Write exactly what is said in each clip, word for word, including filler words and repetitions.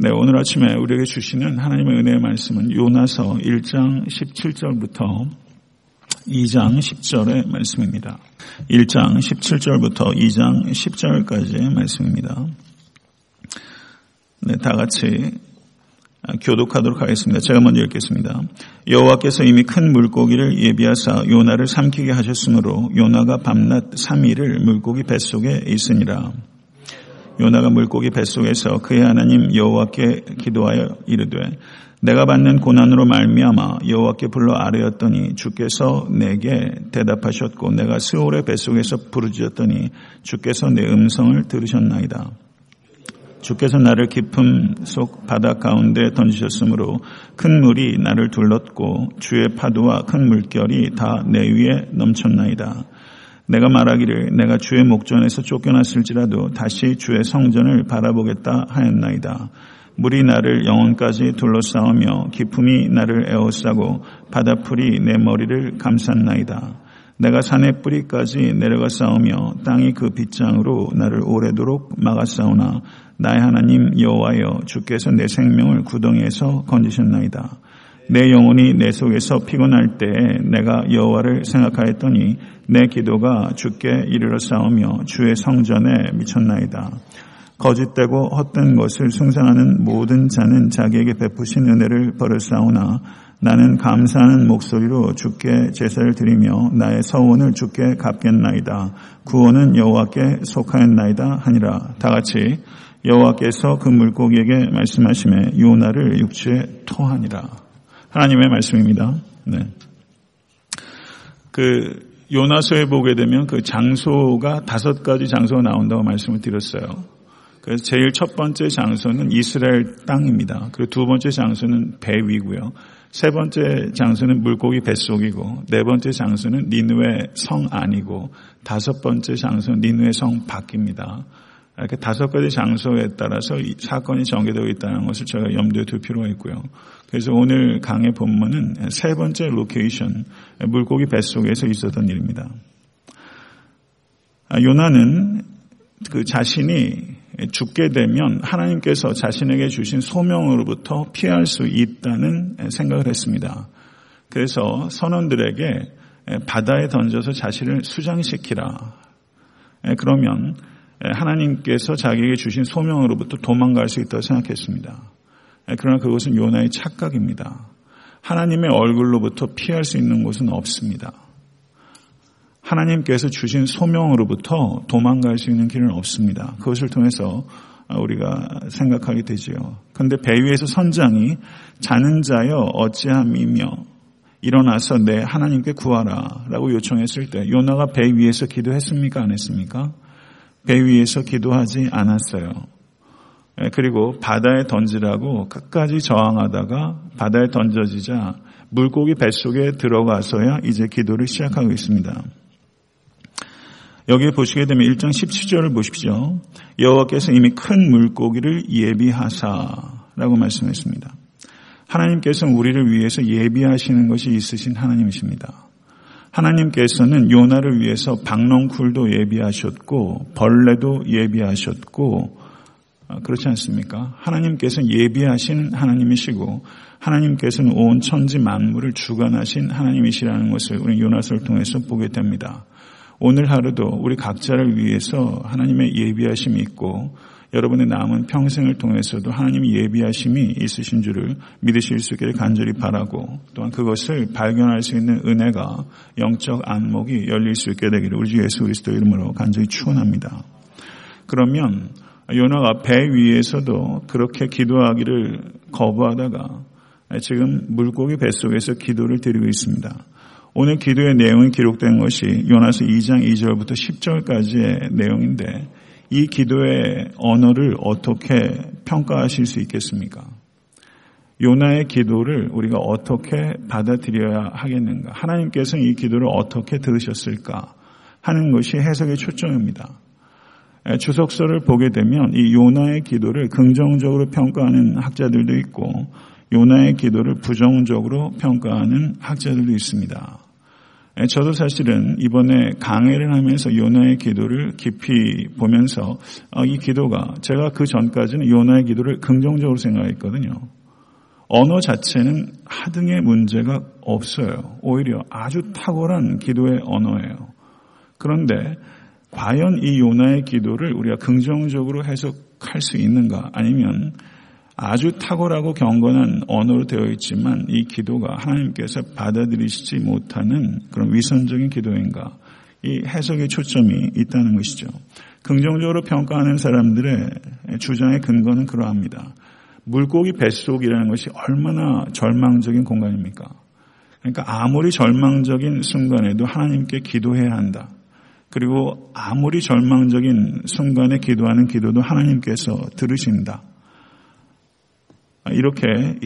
네, 오늘 아침에 우리에게 주시는 하나님의 은혜의 말씀은 요나서 일 장 십칠 절부터 이 장 십 절의 말씀입니다. 일 장 십칠 절부터 이 장 십 절까지의 말씀입니다. 네, 다 같이 교독하도록 하겠습니다. 제가 먼저 읽겠습니다. 여호와께서 이미 큰 물고기를 예비하사 요나를 삼키게 하셨으므로 요나가 밤낮 삼 일을 물고기 뱃속에 있으니라. 요나가 물고기 뱃속에서 그의 하나님 여호와께 기도하여 이르되 내가 받는 고난으로 말미암아 여호와께 불러 아뢰었더니 주께서 내게 대답하셨고 내가 스올의 뱃속에서 부르짖었더니 주께서 내 음성을 들으셨나이다. 주께서 나를 깊음 속 바다 가운데 던지셨으므로 큰 물이 나를 둘렀고 주의 파도와 큰 물결이 다 내 위에 넘쳤나이다. 내가 말하기를 내가 주의 목전에서 쫓겨났을지라도 다시 주의 성전을 바라보겠다 하였나이다. 물이 나를 영원까지 둘러싸으며 깊음이 나를 에워싸고 바다풀이 내 머리를 감쌌나이다. 내가 산의 뿌리까지 내려가 싸우며 땅이 그 빗장으로 나를 오래도록 막아싸우나 나의 하나님 여호와여 주께서 내 생명을 구덩이에서 건지셨나이다. 내 영혼이 내 속에서 피곤할 때에 내가 여호와를 생각하였더니 내 기도가 주께 이르러 싸우며 주의 성전에 미쳤나이다. 거짓되고 헛된 것을 숭상하는 모든 자는 자기에게 베푸신 은혜를 버렸사오나 나는 감사하는 목소리로 주께 제사를 드리며 나의 서원을 주께 갚겠나이다. 구원은 여호와께 속하였나이다 하니라. 다같이 여호와께서 그 물고기에게 말씀하시매 요나를 육지에 토하니라. 하나님의 말씀입니다. 네. 그 요나서에 보게 되면 그 장소가 다섯 가지 장소가 나온다고 말씀을 드렸어요. 그래서 제일 첫 번째 장소는 이스라엘 땅입니다. 그리고 두 번째 장소는 배 위고요. 세 번째 장소는 물고기 뱃속이고 네 번째 장소는 니느웨 성 안이고 다섯 번째 장소는 니느웨 성 밖입니다. 이렇게 다섯 가지 장소에 따라서 이 사건이 전개되어 있다는 것을 저희가 염두에 둘 필요가 있고요. 그래서 오늘 강의 본문은 세 번째 로케이션, 물고기 뱃속에서 있었던 일입니다. 요나는 그 자신이 죽게 되면 하나님께서 자신에게 주신 소명으로부터 피할 수 있다는 생각을 했습니다. 그래서 선원들에게 바다에 던져서 자신을 수장시키라. 그러면 하나님께서 자기에게 주신 소명으로부터 도망갈 수 있다고 생각했습니다. 그러나 그것은 요나의 착각입니다. 하나님의 얼굴로부터 피할 수 있는 곳은 없습니다. 하나님께서 주신 소명으로부터 도망갈 수 있는 길은 없습니다. 그것을 통해서 우리가 생각하게 되지요. 그런데 배 위에서 선장이 자는 자여 어찌함이며 일어나서 내 하나님께 구하라 라고 요청했을 때 요나가 배 위에서 기도했습니까? 안 했습니까? 배 위에서 기도하지 않았어요. 그리고 바다에 던지라고 끝까지 저항하다가 바다에 던져지자 물고기 뱃속에 들어가서야 이제 기도를 시작하고 있습니다. 여기 보시게 되면 일 장 십칠 절을 보십시오. 여호와께서 이미 큰 물고기를 예비하사라고 말씀했습니다. 하나님께서는 우리를 위해서 예비하시는 것이 있으신 하나님이십니다. 하나님께서는 요나를 위해서 박넝쿨도 예비하셨고 벌레도 예비하셨고 그렇지 않습니까? 하나님께서는 예비하신 하나님이시고 하나님께서는 온 천지 만물을 주관하신 하나님이시라는 것을 우리 요나서를 통해서 보게 됩니다. 오늘 하루도 우리 각자를 위해서 하나님의 예비하심이 있고 여러분의 남은 평생을 통해서도 하나님의 예비하심이 있으신 줄을 믿으실 수 있기를 간절히 바라고 또한 그것을 발견할 수 있는 은혜가 영적 안목이 열릴 수 있게 되기를 우리 주 예수 그리스도 이름으로 간절히 축원합니다. 그러면 요나가 배 위에서도 그렇게 기도하기를 거부하다가 지금 물고기 뱃속에서 기도를 드리고 있습니다. 오늘 기도의 내용이 기록된 것이 요나서 이 장 이 절부터 십 절까지의 내용인데 이 기도의 언어를 어떻게 평가하실 수 있겠습니까? 요나의 기도를 우리가 어떻게 받아들여야 하겠는가? 하나님께서는 이 기도를 어떻게 들으셨을까? 하는 것이 해석의 초점입니다. 주석서를 보게 되면 이 요나의 기도를 긍정적으로 평가하는 학자들도 있고 요나의 기도를 부정적으로 평가하는 학자들도 있습니다. 저도 사실은 이번에 강의를 하면서 요나의 기도를 깊이 보면서 이 기도가, 제가 그 전까지는 요나의 기도를 긍정적으로 생각했거든요. 언어 자체는 하등의 문제가 없어요. 오히려 아주 탁월한 기도의 언어예요. 그런데 과연 이 요나의 기도를 우리가 긍정적으로 해석할 수 있는가? 아니면 아주 탁월하고 경건한 언어로 되어 있지만 이 기도가 하나님께서 받아들이시지 못하는 그런 위선적인 기도인가? 이 해석의 초점이 있다는 것이죠. 긍정적으로 평가하는 사람들의 주장의 근거는 그러합니다. 물고기 뱃속이라는 것이 얼마나 절망적인 공간입니까? 그러니까 아무리 절망적인 순간에도 하나님께 기도해야 한다. 그리고 아무리 절망적인 순간에 기도하는 기도도 하나님께서 들으신다. 이렇게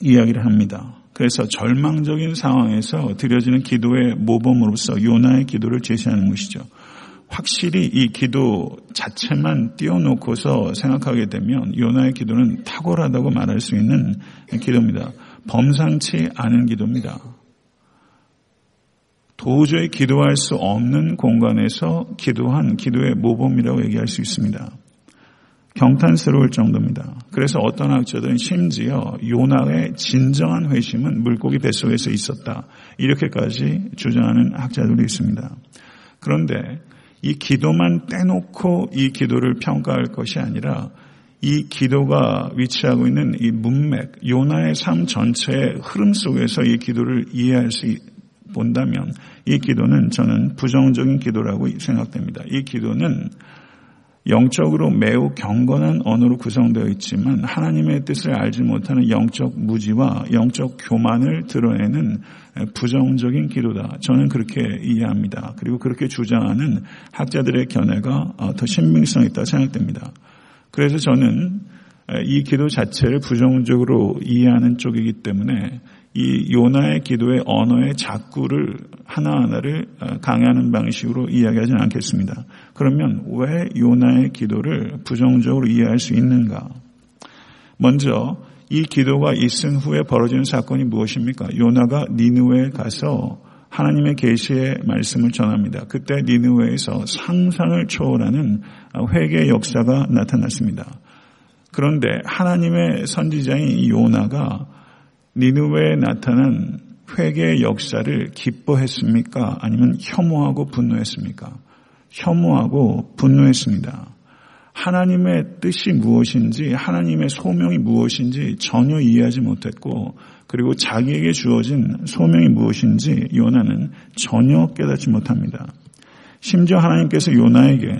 이야기를 합니다. 그래서 절망적인 상황에서 드려지는 기도의 모범으로서 요나의 기도를 제시하는 것이죠. 확실히 이 기도 자체만 띄워놓고서 생각하게 되면 요나의 기도는 탁월하다고 말할 수 있는 기도입니다. 범상치 않은 기도입니다. 도저히 기도할 수 없는 공간에서 기도한 기도의 모범이라고 얘기할 수 있습니다. 경탄스러울 정도입니다. 그래서 어떤 학자들은 심지어 요나의 진정한 회심은 물고기 뱃속에서 있었다, 이렇게까지 주장하는 학자들도 있습니다. 그런데 이 기도만 떼놓고 이 기도를 평가할 것이 아니라 이 기도가 위치하고 있는 이 문맥, 요나의 삶 전체의 흐름 속에서 이 기도를 이해할 수 본다면 이 기도는 저는 부정적인 기도라고 생각됩니다. 이 기도는 영적으로 매우 경건한 언어로 구성되어 있지만 하나님의 뜻을 알지 못하는 영적 무지와 영적 교만을 드러내는 부정적인 기도다. 저는 그렇게 이해합니다. 그리고 그렇게 주장하는 학자들의 견해가 더 신빙성이 있다고 생각됩니다. 그래서 저는 이 기도 자체를 부정적으로 이해하는 쪽이기 때문에 이 요나의 기도의 언어의 작구를 하나하나를 강의하는 방식으로 이야기하지는 않겠습니다. 그러면 왜 요나의 기도를 부정적으로 이해할 수 있는가? 먼저 이 기도가 있은 후에 벌어지는 사건이 무엇입니까? 요나가 니느웨에 가서 하나님의 계시의 말씀을 전합니다. 그때 니느웨에서 상상을 초월하는 회개의 역사가 나타났습니다. 그런데 하나님의 선지자인 요나가 니느웨에 나타난 회개의 역사를 기뻐했습니까? 아니면 혐오하고 분노했습니까? 혐오하고 분노했습니다. 하나님의 뜻이 무엇인지, 하나님의 소명이 무엇인지 전혀 이해하지 못했고, 그리고 자기에게 주어진 소명이 무엇인지 요나는 전혀 깨닫지 못합니다. 심지어 하나님께서 요나에게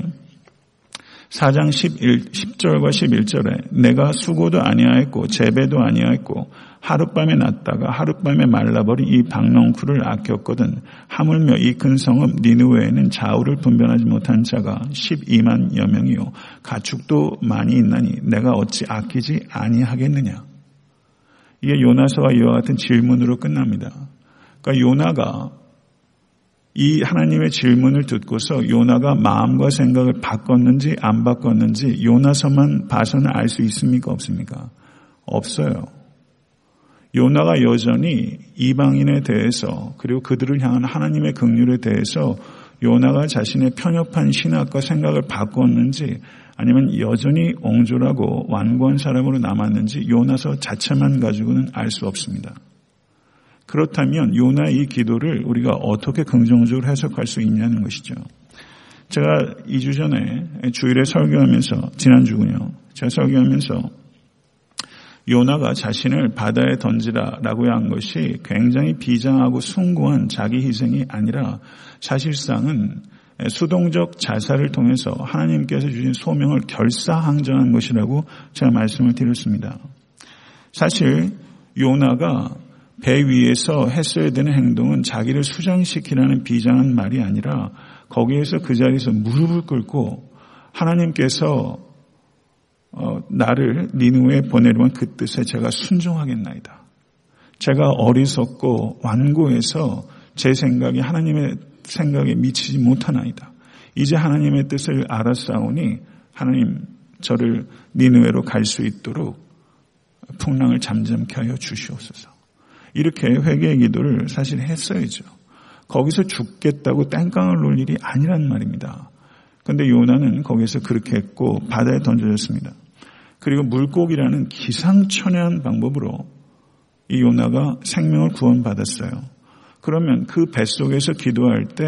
사 장 십일, 십 절과 십일 절에 내가 수고도 아니하였고 재배도 아니하였고 하룻밤에 났다가 하룻밤에 말라버린 이 박넝쿨을 아꼈거든 하물며 이 큰 성읍 니느웨에는 좌우를 분별하지 못한 자가 십이만여 명이요 가축도 많이 있나니 내가 어찌 아끼지 아니하겠느냐. 이게 요나서와 이와 같은 질문으로 끝납니다. 그러니까 요나가 이 하나님의 질문을 듣고서 요나가 마음과 생각을 바꿨는지 안 바꿨는지 요나서만 봐서는 알 수 있습니까? 없습니까? 없어요. 요나가 여전히 이방인에 대해서 그리고 그들을 향한 하나님의 긍휼에 대해서 요나가 자신의 편협한 신학과 생각을 바꿨는지 아니면 여전히 옹졸하고 완고한 사람으로 남았는지 요나서 자체만 가지고는 알 수 없습니다. 그렇다면 요나의 이 기도를 우리가 어떻게 긍정적으로 해석할 수 있냐는 것이죠. 제가 이 주 전에 주일에 설교하면서, 지난주군요. 제가 설교하면서 요나가 자신을 바다에 던지라라고 한 것이 굉장히 비장하고 숭고한 자기 희생이 아니라 사실상은 수동적 자살을 통해서 하나님께서 주신 소명을 결사항전한 것이라고 제가 말씀을 드렸습니다. 사실 요나가 배 위에서 했어야 되는 행동은 자기를 수장시키라는 비장한 말이 아니라 거기에서 그 자리에서 무릎을 꿇고 하나님께서 어, 나를 니느웨에 보내려면 그 뜻에 제가 순종하겠나이다. 제가 어리석고 완고해서 제 생각이 하나님의 생각에 미치지 못하나이다. 이제 하나님의 뜻을 알았사오니 하나님 저를 니느웨로 갈 수 있도록 풍랑을 잠잠케 하여 주시옵소서. 이렇게 회개의 기도를 사실 했어야죠. 거기서 죽겠다고 땡깡을 놓을 일이 아니란 말입니다. 그런데 요나는 거기서 그렇게 했고 바다에 던져졌습니다. 그리고 물고기라는 기상천외한 방법으로 이 요나가 생명을 구원받았어요. 그러면 그 뱃속에서 기도할 때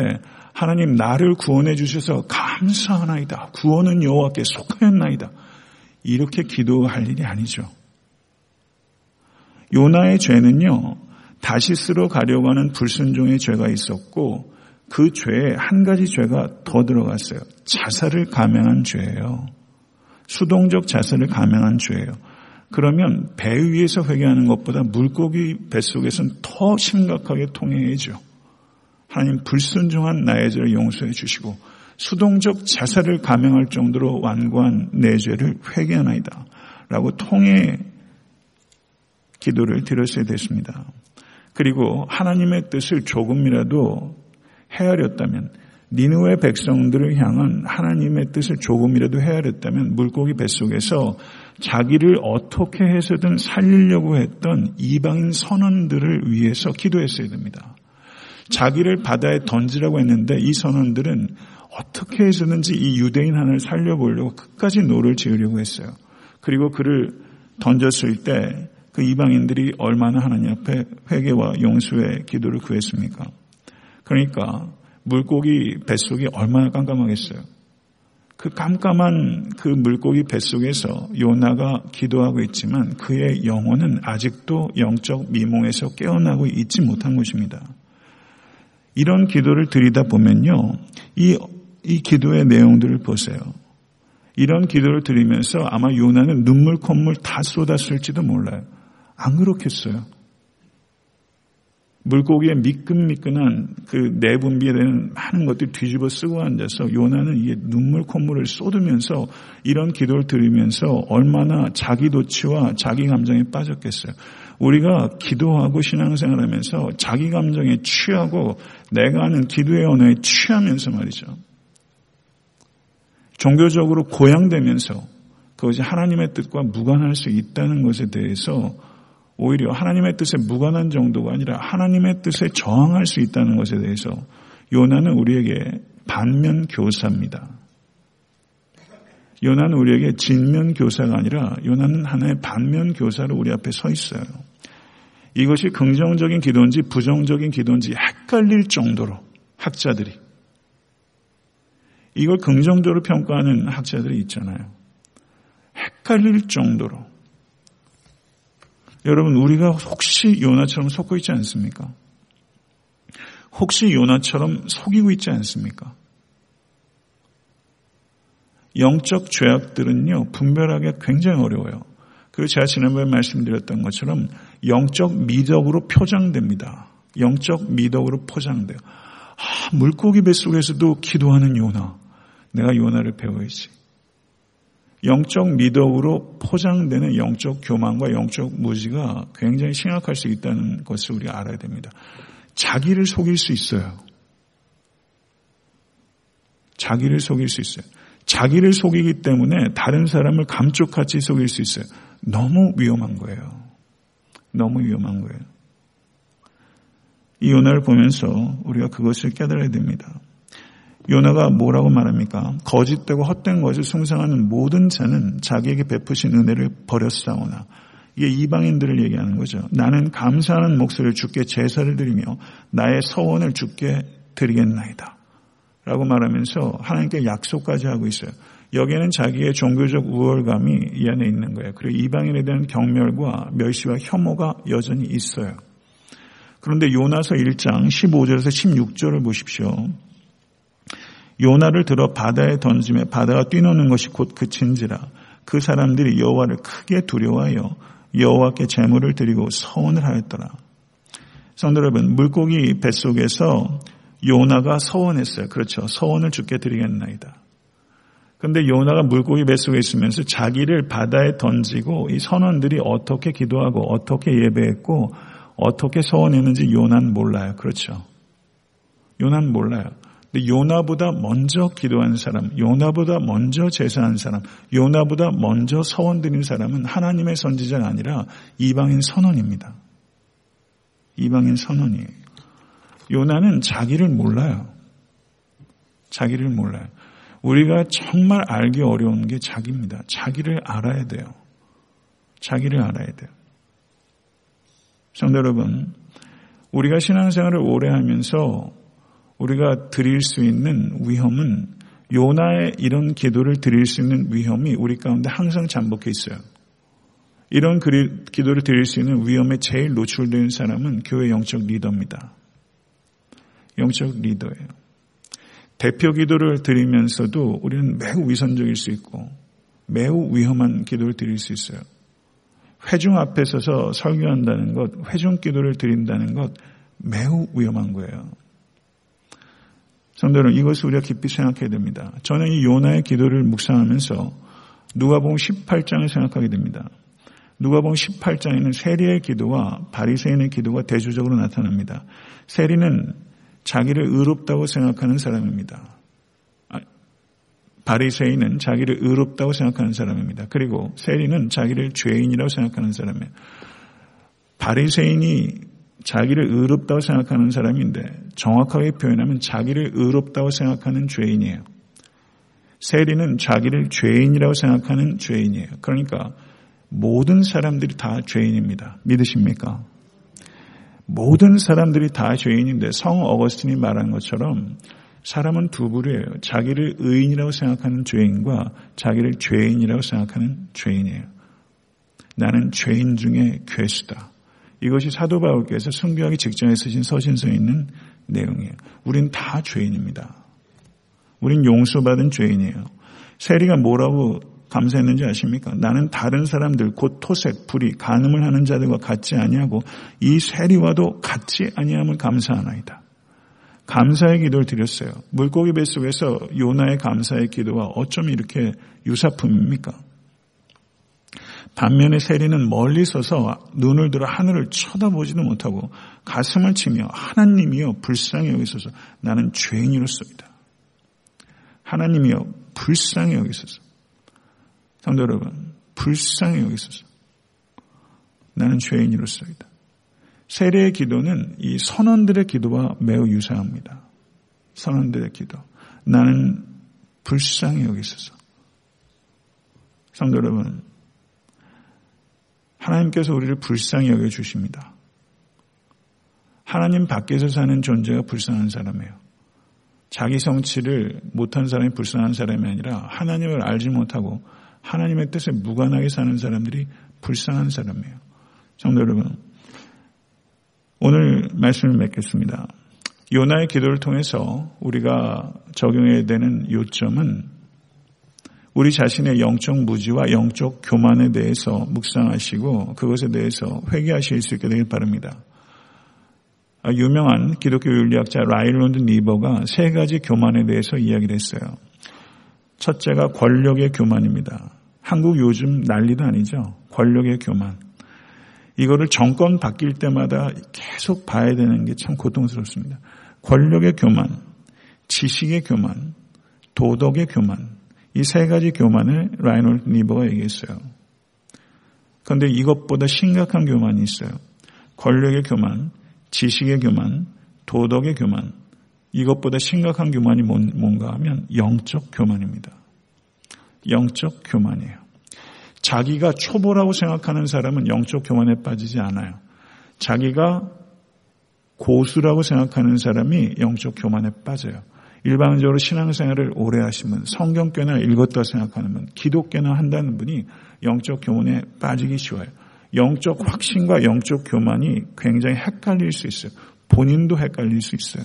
하나님 나를 구원해 주셔서 감사하나이다. 구원은 여호와께 속하였나이다. 이렇게 기도할 일이 아니죠. 요나의 죄는요. 다시스로 가려고 하는 불순종의 죄가 있었고 그 죄에 한 가지 죄가 더 들어갔어요. 자살을 감행한 죄예요. 수동적 자살을 감행한 죄예요. 그러면 배 위에서 회개하는 것보다 물고기 뱃속에서는 더 심각하게 통해야죠. 하나님 불순종한 나의 죄를 용서해 주시고 수동적 자살을 감행할 정도로 완고한 내 죄를 회개하나이다 라고 통해 기도를 드렸어야 됐습니다. 그리고 하나님의 뜻을 조금이라도 헤아렸다면 니느웨 백성들을 향한 하나님의 뜻을 조금이라도 헤아렸다면 물고기 뱃속에서 자기를 어떻게 해서든 살리려고 했던 이방인 선원들을 위해서 기도했어야 됩니다. 자기를 바다에 던지라고 했는데 이 선원들은 어떻게 해서든지 이 유대인 하나를 살려보려고 끝까지 노를 지으려고 했어요. 그리고 그를 던졌을 때 그 이방인들이 얼마나 하나님 앞에 회개와 용서의 기도를 구했습니까? 그러니까 물고기 뱃속이 얼마나 깜깜하겠어요. 그 깜깜한 그 물고기 뱃속에서 요나가 기도하고 있지만 그의 영혼은 아직도 영적 미몽에서 깨어나고 있지 못한 것입니다. 이런 기도를 드리다 보면요. 이, 이 기도의 내용들을 보세요. 이런 기도를 드리면서 아마 요나는 눈물, 콧물 다 쏟았을지도 몰라요. 안 그렇겠어요. 물고기의 미끈미끈한 그 내분비에 대한 많은 것들이 뒤집어 쓰고 앉아서 요나는 이게 눈물 콧물을 쏟으면서 이런 기도를 들으면서 얼마나 자기 도취와 자기 감정에 빠졌겠어요. 우리가 기도하고 신앙생활하면서 자기 감정에 취하고 내가 하는 기도의 언어에 취하면서 말이죠. 종교적으로 고양되면서 그것이 하나님의 뜻과 무관할 수 있다는 것에 대해서 오히려 하나님의 뜻에 무관한 정도가 아니라 하나님의 뜻에 저항할 수 있다는 것에 대해서 요나는 우리에게 반면 교사입니다. 요나는 우리에게 진면 교사가 아니라 요나는 하나의 반면 교사로 우리 앞에 서 있어요. 이것이 긍정적인 기도인지 부정적인 기도인지 헷갈릴 정도로 학자들이 이걸 긍정적으로 평가하는 학자들이 있잖아요. 헷갈릴 정도로 여러분 우리가 혹시 요나처럼 속고 있지 않습니까? 혹시 요나처럼 속이고 있지 않습니까? 영적 죄악들은요 분별하기가 굉장히 어려워요. 그리고 제가 지난번에 말씀드렸던 것처럼 영적 미덕으로 포장됩니다. 영적 미덕으로 포장돼요. 아, 물고기 뱃속에서도 기도하는 요나. 내가 요나를 배워야지. 영적 미덕으로 포장되는 영적 교만과 영적 무지가 굉장히 심각할 수 있다는 것을 우리가 알아야 됩니다. 자기를 속일 수 있어요. 자기를 속일 수 있어요. 자기를 속이기 때문에 다른 사람을 감쪽같이 속일 수 있어요. 너무 위험한 거예요. 너무 위험한 거예요. 이 요나를 보면서 우리가 그것을 깨달아야 됩니다. 요나가 뭐라고 말합니까? 거짓되고 헛된 것을 숭상하는 모든 자는 자기에게 베푸신 은혜를 버렸사오나. 이게 이방인들을 얘기하는 거죠. 나는 감사하는 목소리를 주께 제사를 드리며 나의 서원을 주께 드리겠나이다 라고 말하면서 하나님께 약속까지 하고 있어요. 여기에는 자기의 종교적 우월감이 이 안에 있는 거예요. 그리고 이방인에 대한 경멸과 멸시와 혐오가 여전히 있어요. 그런데 요나서 일 장 십오 절에서 십육 절을 보십시오. 요나를 들어 바다에 던짐에 바다가 뛰노는 것이 곧 그친지라 그 사람들이 여호와를 크게 두려워하여 여호와께 제물을 드리고 서원을 하였더라. 성도 여러분, 물고기 뱃속에서 요나가 서원했어요. 그렇죠. 서원을 주께 드리겠나이다. 그런데 요나가 물고기 뱃속에 있으면서 자기를 바다에 던지고 이 선원들이 어떻게 기도하고 어떻게 예배했고 어떻게 서원했는지 요나는 몰라요. 그렇죠. 요나는 몰라요. 근데 요나보다 먼저 기도한 사람, 요나보다 먼저 제사한 사람, 요나보다 먼저 서원 드린 사람은 하나님의 선지자가 아니라 이방인 선원입니다. 이방인 선원이에요. 요나는 자기를 몰라요. 자기를 몰라요. 우리가 정말 알기 어려운 게 자기입니다. 자기를 알아야 돼요. 자기를 알아야 돼요. 성도 여러분, 우리가 신앙생활을 오래 하면서 우리가 드릴 수 있는 위험은, 요나의 이런 기도를 드릴 수 있는 위험이 우리 가운데 항상 잠복해 있어요. 이런 그리, 기도를 드릴 수 있는 위험에 제일 노출된 사람은 교회 영적 리더입니다. 영적 리더예요. 대표 기도를 드리면서도 우리는 매우 위선적일 수 있고 매우 위험한 기도를 드릴 수 있어요. 회중 앞에 서서 설교한다는 것, 회중 기도를 드린다는 것 매우 위험한 거예요. 성도 여러분, 이것을 우리가 깊이 생각해야 됩니다. 저는 이 요나의 기도를 묵상하면서 누가복음 십팔 장을 생각하게 됩니다. 누가복음 십팔 장에는 세리의 기도와 바리새인의 기도가 대조적으로 나타납니다. 세리는 자기를 의롭다고 생각하는 사람입니다. 바리새인은 자기를 의롭다고 생각하는 사람입니다. 그리고 세리는 자기를 죄인이라고 생각하는 사람이에요. 바리새인이 자기를 의롭다고 생각하는 사람인데, 정확하게 표현하면 자기를 의롭다고 생각하는 죄인이에요. 세리는 자기를 죄인이라고 생각하는 죄인이에요. 그러니까 모든 사람들이 다 죄인입니다. 믿으십니까? 모든 사람들이 다 죄인인데, 성 어거스틴이 말한 것처럼 사람은 두 부류예요. 자기를 의인이라고 생각하는 죄인과 자기를 죄인이라고 생각하는 죄인이에요. 나는 죄인 중에 괴수다. 이것이 사도 바울께서 순교하기 직전에 쓰신 서신서에 있는 내용이에요. 우린 다 죄인입니다. 우린 용서받은 죄인이에요. 세리가 뭐라고 감사했는지 아십니까? 나는 다른 사람들 곧 토색, 불의, 간음을 하는 자들과 같지 아니하고 이 세리와도 같지 아니함을 감사하나이다. 감사의 기도를 드렸어요. 물고기 뱃속에서 요나의 감사의 기도와 어쩜 이렇게 유사품입니까? 반면에 세리는 멀리 서서 눈을 들어 하늘을 쳐다보지도 못하고 가슴을 치며 하나님이여 불쌍히 여기소서, 나는 죄인이로소이다. 하나님이여 불쌍히 여기소서. 성도 여러분, 불쌍히 여기소서. 나는 죄인이로소이다. 세례의 기도는 이 선원들의 기도와 매우 유사합니다. 선원들의 기도. 나는 불쌍히 여기소서. 성도 여러분, 하나님께서 우리를 불쌍히 여겨주십니다. 하나님 밖에서 사는 존재가 불쌍한 사람이에요. 자기 성취를 못한 사람이 불쌍한 사람이 아니라 하나님을 알지 못하고 하나님의 뜻에 무관하게 사는 사람들이 불쌍한 사람이에요. 성도 여러분, 오늘 말씀을 맺겠습니다. 요나의 기도를 통해서 우리가 적용해야 되는 요점은, 우리 자신의 영적 무지와 영적 교만에 대해서 묵상하시고 그것에 대해서 회개하실 수 있게 되길 바랍니다. 유명한 기독교 윤리학자 라일론드 니버가 세 가지 교만에 대해서 이야기를 했어요. 첫째가 권력의 교만입니다. 한국 요즘 난리도 아니죠. 권력의 교만. 이거를 정권 바뀔 때마다 계속 봐야 되는 게 참 고통스럽습니다. 권력의 교만, 지식의 교만, 도덕의 교만, 이 세 가지 교만을 라이놀드 니버가 얘기했어요. 그런데 이것보다 심각한 교만이 있어요. 권력의 교만, 지식의 교만, 도덕의 교만, 이것보다 심각한 교만이 뭔가 하면 영적 교만입니다. 영적 교만이에요. 자기가 초보라고 생각하는 사람은 영적 교만에 빠지지 않아요. 자기가 고수라고 생각하는 사람이 영적 교만에 빠져요. 일반적으로 신앙생활을 오래 하신 분, 성경께나 읽었다 생각하는 분, 기독께나 한다는 분이 영적 교만에 빠지기 쉬워요. 영적 확신과 영적 교만이 굉장히 헷갈릴 수 있어요. 본인도 헷갈릴 수 있어요.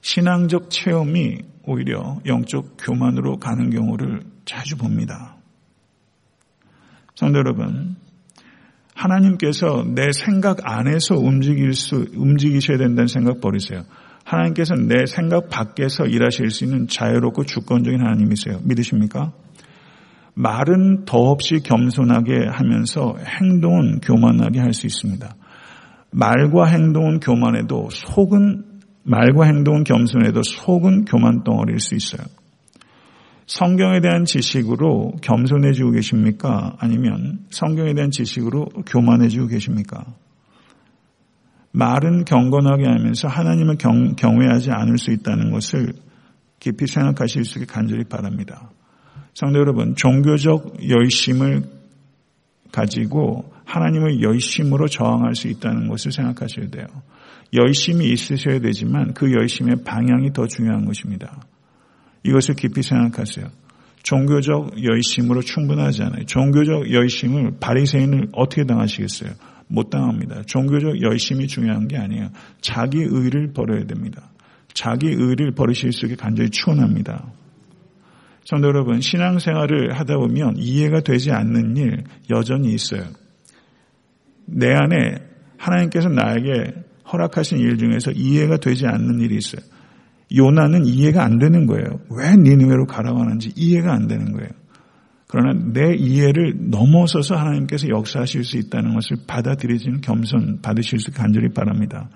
신앙적 체험이 오히려 영적 교만으로 가는 경우를 자주 봅니다. 성도 여러분, 하나님께서 내 생각 안에서 움직일 수, 움직이셔야 된다는 생각 버리세요. 하나님께서는 내 생각 밖에서 일하실 수 있는 자유롭고 주권적인 하나님이세요. 믿으십니까? 말은 더없이 겸손하게 하면서 행동은 교만하게 할 수 있습니다. 말과 행동은 교만해도 속은, 말과 행동은 겸손해도 속은 교만 덩어리일 수 있어요. 성경에 대한 지식으로 겸손해지고 계십니까? 아니면 성경에 대한 지식으로 교만해지고 계십니까? 말은 경건하게 하면서 하나님을 경, 경외하지 않을 수 있다는 것을 깊이 생각하실 수 있게 간절히 바랍니다. 성도 여러분, 종교적 열심을 가지고 하나님을 열심으로 저항할 수 있다는 것을 생각하셔야 돼요. 열심이 있으셔야 되지만 그 열심의 방향이 더 중요한 것입니다. 이것을 깊이 생각하세요. 종교적 열심으로 충분하지 않아요. 종교적 열심을 바리새인을 어떻게 당하시겠어요? 못 당합니다. 종교적 열심이 중요한 게 아니에요. 자기 의를 버려야 됩니다. 자기 의를 버리실 수 있게 간절히 추원합니다. 성도 여러분, 신앙생활을 하다 보면 이해가 되지 않는 일 여전히 있어요. 내 안에 하나님께서 나에게 허락하신 일 중에서 이해가 되지 않는 일이 있어요. 요나는 이해가 안 되는 거예요. 왜 니느웨로 가라고 하는지 이해가 안 되는 거예요. 그러나 내 이해를 넘어서서 하나님께서 역사하실 수 있다는 것을 받아들이지는 겸손 받으실 수 간절히 바랍니다.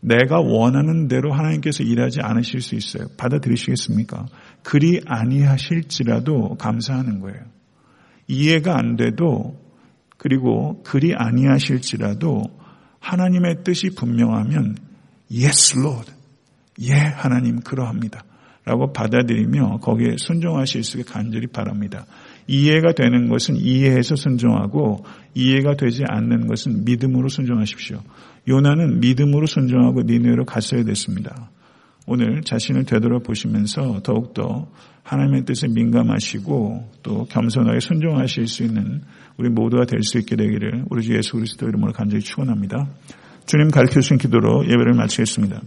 내가 원하는 대로 하나님께서 일하지 않으실 수 있어요. 받아들이시겠습니까? 그리 아니하실지라도 감사하는 거예요. 이해가 안 돼도 그리고 그리 아니하실지라도 하나님의 뜻이 분명하면 Yes, Lord. 예, 하나님 그러합니다. 라고 받아들이며 거기에 순종하실 수 있게 간절히 바랍니다. 이해가 되는 것은 이해해서 순종하고 이해가 되지 않는 것은 믿음으로 순종하십시오. 요나는 믿음으로 순종하고 니느웨로 갔어야 됐습니다. 오늘 자신을 되돌아보시면서 더욱더 하나님의 뜻에 민감하시고 또 겸손하게 순종하실 수 있는 우리 모두가 될 수 있게 되기를 우리 주 예수 그리스도 이름으로 간절히 축원합니다. 주님 가르쳐 주신 기도로 예배를 마치겠습니다.